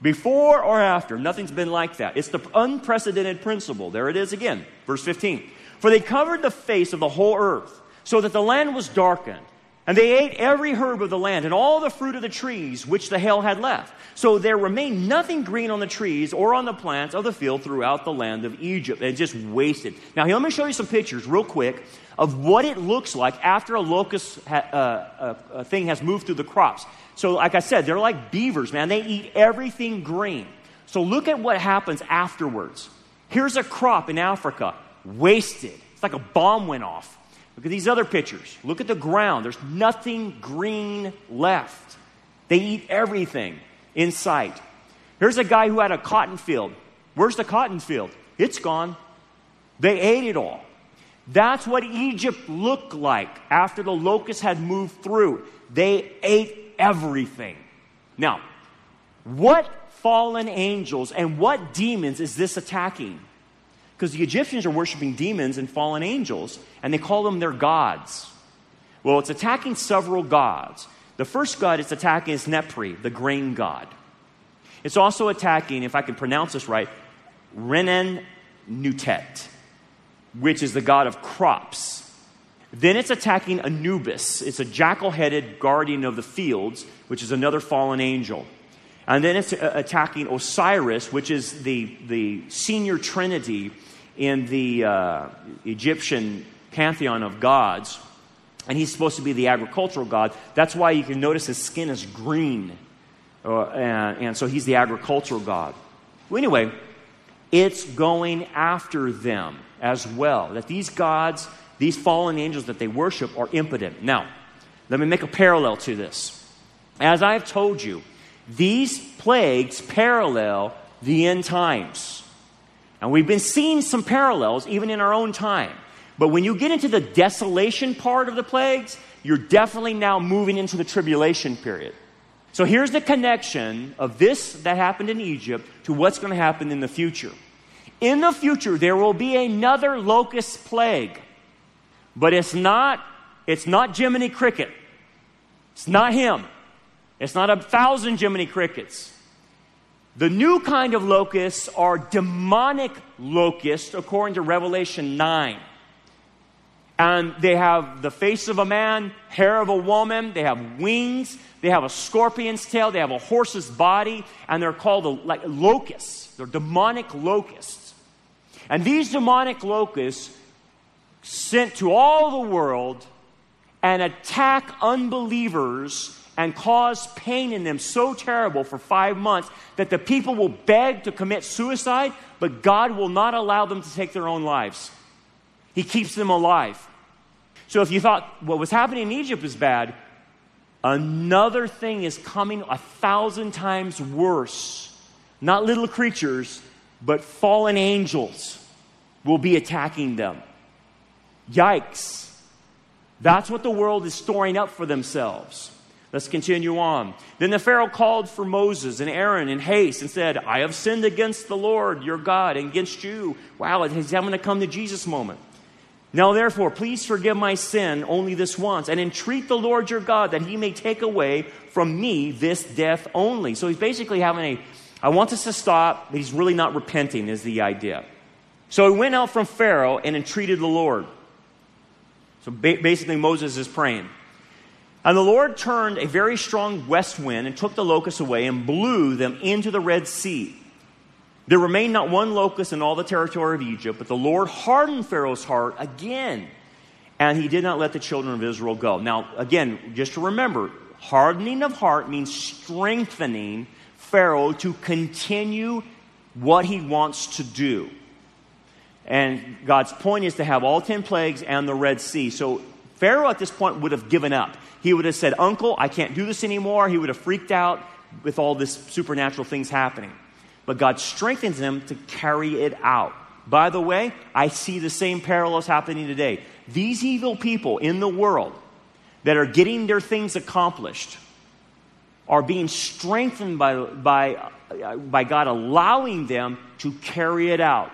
Before or after. Nothing's been like that. It's the unprecedented principle. There it is again. Verse fifteen. For they covered the face of the whole earth, so that the land was darkened. And they ate every herb of the land and all the fruit of the trees which the hail had left. So there remained nothing green on the trees or on the plants of the field throughout the land of Egypt. It just wasted. Now, here, let me show you some pictures real quick of what it looks like after a locust ha- uh, uh, uh, thing has moved through the crops. So like I said, they're like beavers, man. They eat everything green. So look at what happens afterwards. Here's a crop in Africa, wasted. It's like a bomb went off. Look at these other pictures. Look at the ground. There's nothing green left. They eat everything in sight. Here's a guy who had a cotton field. Where's the cotton field? It's gone. They ate it all. That's what Egypt looked like after the locusts had moved through. They ate everything. Now, what fallen angels and what demons is this attacking? Because the Egyptians are worshiping demons and fallen angels, and they call them their gods. Well, it's attacking several gods. The first god it's attacking is Nepri, the grain god. It's also attacking, if I can pronounce this right, Renen nutet, which is the god of crops. Then it's attacking Anubis. It's a jackal-headed guardian of the fields, which is another fallen angel. And then it's attacking Osiris, which is the, the senior trinity in the uh, Egyptian pantheon of gods, and he's supposed to be the agricultural god. That's why you can notice his skin is green, uh, and, and so he's the agricultural god. Well, anyway, it's going after them as well, that these gods, these fallen angels that they worship are impotent. Now, let me make a parallel to this. As I have told you, these plagues parallel the end times. And we've been seeing some parallels even in our own time. But when you get into the desolation part of the plagues, you're definitely now moving into the tribulation period. So here's the connection of this that happened in Egypt to what's going to happen in the future. In the future, there will be another locust plague. But it's not, it's not Jiminy Cricket. It's not him. It's not a thousand Jiminy Crickets. The new kind of locusts are demonic locusts, according to Revelation nine. And they have the face of a man, hair of a woman, they have wings, they have a scorpion's tail, they have a horse's body, and they're called a, like locusts. They're demonic locusts. And these demonic locusts sent to all the world and attack unbelievers and cause pain in them so terrible for five months that the people will beg to commit suicide, but God will not allow them to take their own lives. He keeps them alive. So if you thought what was happening in Egypt is bad, another thing is coming a thousand times worse. Not little creatures, but fallen angels will be attacking them. Yikes. That's what the world is storing up for themselves. Let's continue on. Then the Pharaoh called for Moses and Aaron in haste and said, I have sinned against the Lord, your God, and against you. Wow, it's having to come to Jesus moment. Now, therefore, please forgive my sin only this once and entreat the Lord, your God, that he may take away from me this death only. So he's basically having a, I want us to stop, but he's really not repenting is the idea. So he went out from Pharaoh and entreated the Lord. So ba- basically Moses is praying. And the Lord turned a very strong west wind and took the locusts away and blew them into the Red Sea. There remained not one locust in all the territory of Egypt, but the Lord hardened Pharaoh's heart again, and he did not let the children of Israel go. Now, again, just to remember, hardening of heart means strengthening Pharaoh to continue what he wants to do. And God's point is to have all ten plagues and the Red Sea. So Pharaoh at this point would have given up. He would have said, Uncle, I can't do this anymore. He would have freaked out with all this supernatural things happening. But God strengthens him to carry it out. By the way, I see the same parallels happening today. These evil people in the world that are getting their things accomplished are being strengthened by, by, by God allowing them to carry it out.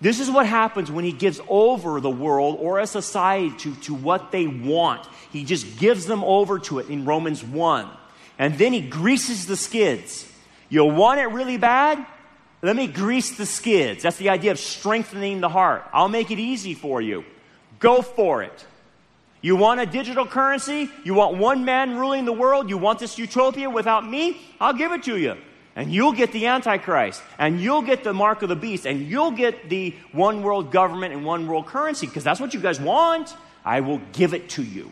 This is what happens when he gives over the world or a society to, to what they want. He just gives them over to it in Romans one. And then he greases the skids. You want it really bad? Let me grease the skids. That's the idea of strengthening the heart. I'll make it easy for you. Go for it. You want a digital currency? You want one man ruling the world? You want this utopia without me? I'll give it to you. And you'll get the Antichrist. And you'll get the mark of the beast. And you'll get the one world government and one world currency. Because that's what you guys want. I will give it to you.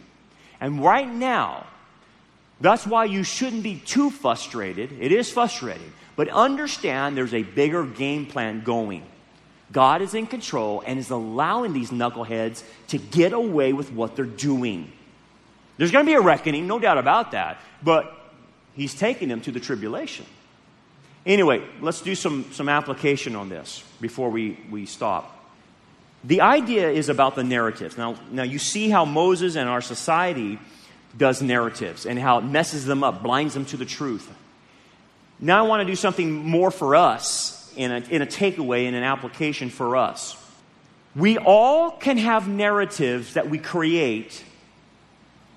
And right now, that's why you shouldn't be too frustrated. It is frustrating. But understand there's a bigger game plan going. God is in control and is allowing these knuckleheads to get away with what they're doing. There's going to be a reckoning, no doubt about that. But he's taking them to the tribulation. Anyway, let's do some, some application on this before we, we stop. The idea is about the narratives. Now, now, you see how Moses and our society does narratives and how it messes them up, blinds them to the truth. Now I want to do something more for us in a, in a takeaway, in an application for us. We all can have narratives that we create,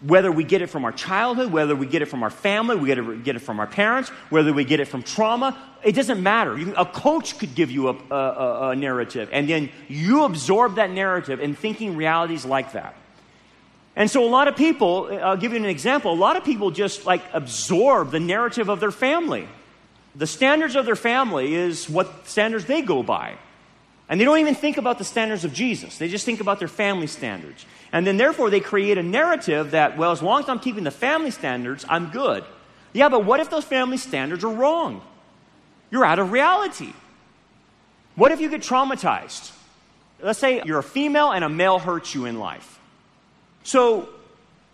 whether we get it from our childhood, whether we get it from our family, we get it, get it from our parents, whether we get it from trauma. It doesn't matter. You, a coach could give you a, a, a narrative, and then you absorb that narrative and thinking realities like that. And so a lot of people, I'll give you an example, a lot of people just like absorb the narrative of their family. The standards of their family is what standards they go by. And they don't even think about the standards of Jesus. They just think about their family standards. And then therefore they create a narrative that, well, as long as I'm keeping the family standards, I'm good. Yeah, but what if those family standards are wrong? You're out of reality. What if you get traumatized? Let's say you're a female and a male hurts you in life. So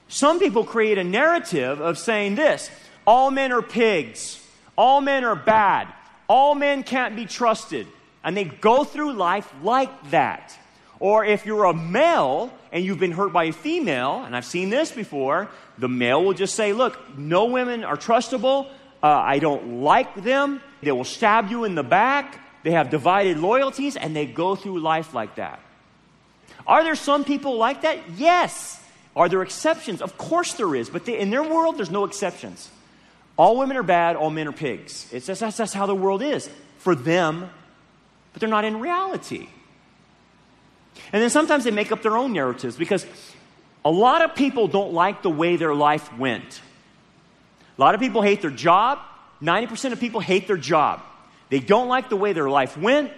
some people create a narrative of saying this, all men are pigs, all men are bad, all men can't be trusted, and they go through life like that. Or if you're a male and you've been hurt by a female, and I've seen this before, the male will just say, look, no women are trustable, uh, I don't like them, they will stab you in the back, they have divided loyalties, and they go through life like that. Are there some people like that? Yes. Are there exceptions? Of course there is. But they, in their world, there's no exceptions. All women are bad. All men are pigs. It's just, that's, that's how the world is for them. But they're not in reality. And then sometimes they make up their own narratives because a lot of people don't like the way their life went. A lot of people hate their job. ninety percent of people hate their job. They don't like the way their life went.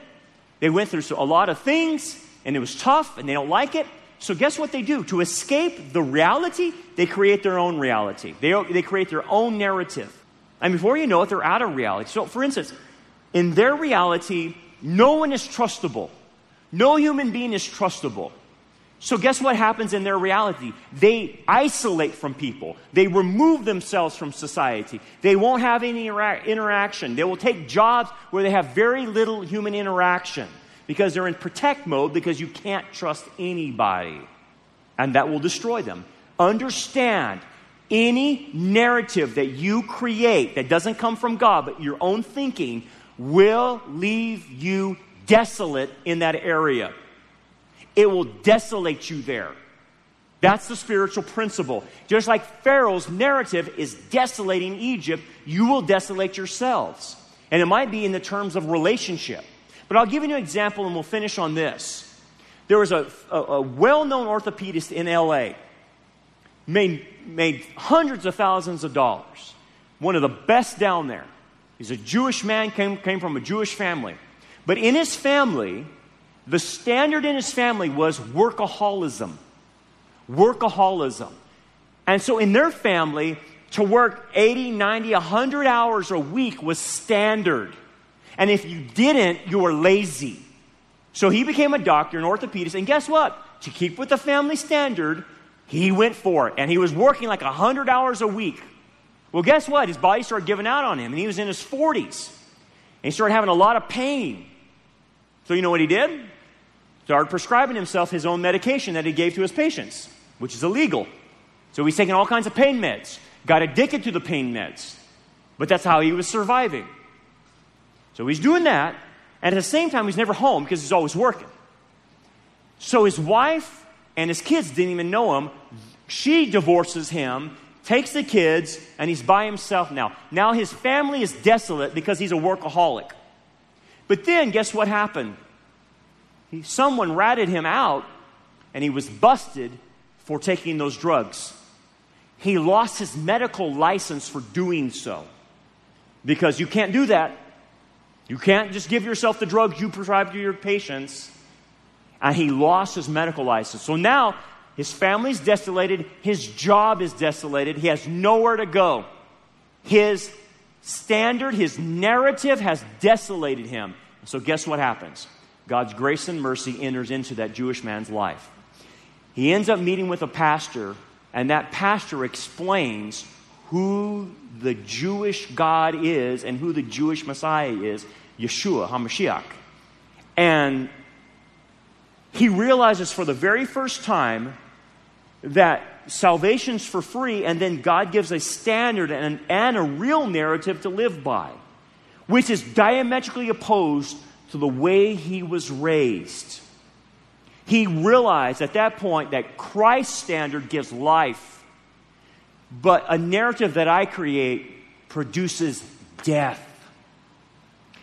They went through a lot of things. And it was tough, and they don't like it. So guess what they do? To escape the reality, they create their own reality. They, they create their own narrative. And before you know it, they're out of reality. So, for instance, in their reality, no one is trustable. No human being is trustable. So guess what happens in their reality? They isolate from people. They remove themselves from society. They won't have any intera- interaction. They will take jobs where they have very little human interaction. Because they're in protect mode because you can't trust anybody. And that will destroy them. Understand, any narrative that you create that doesn't come from God but your own thinking will leave you desolate in that area. It will desolate you there. That's the spiritual principle. Just like Pharaoh's narrative is desolating Egypt, you will desolate yourselves. And it might be in the terms of relationship. But I'll give you an example and we'll finish on this. There was a, a, a well-known orthopedist in L A Made, made hundreds of thousands of dollars. One of the best down there. He's a Jewish man, came, came from a Jewish family. But in his family, the standard in his family was workaholism. Workaholism. And so in their family, To work eighty, ninety, one hundred hours a week was standard. And if you didn't, you were lazy. So he became a doctor, an orthopedist, and guess what? To keep with the family standard, he went for it. And he was working like one hundred hours a week. Well, guess what? His body started giving out on him, and he was in his forties. And he started having a lot of pain. So you know what he did? Started prescribing himself his own medication that he gave to his patients, which is illegal. So he's taking all kinds of pain meds. Got addicted to the pain meds. But that's how he was surviving. So he's doing that, and at the same time, he's never home because he's always working. So his wife and his kids didn't even know him. She divorces him, takes the kids, and he's by himself now. Now his family is desolate because he's a workaholic. But then, guess what happened? He, someone ratted him out, and he was busted for taking those drugs. He lost his medical license for doing so. Because you can't do that. You can't just give yourself the drugs you prescribe to your patients. And he lost his medical license. So now his family's desolated. His job is desolated. He has nowhere to go. His standard, his narrative has desolated him. So guess what happens? God's grace and mercy enters into that Jewish man's life. He ends up meeting with a pastor, and that pastor explains who the Jewish God is and who the Jewish Messiah is, Yeshua HaMashiach. And he realizes for the very first time that salvation's for free, and then God gives a standard and, and a real narrative to live by, which is diametrically opposed to the way he was raised. He realized at that point that Christ's standard gives life, but a narrative that I create produces death.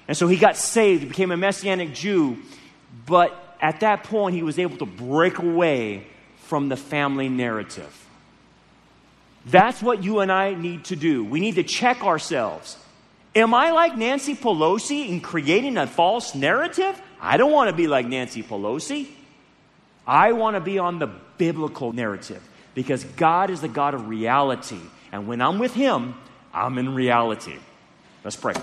And so he got saved, became a Messianic Jew, but at that point he was able to break away from the family narrative. That's what you and I need to do. We need to check ourselves. Am I like Nancy Pelosi in creating a false narrative? I don't want to be like Nancy Pelosi. I want to be on the biblical narrative because God is the God of reality. And when I'm with him, I'm in reality. Let's pray.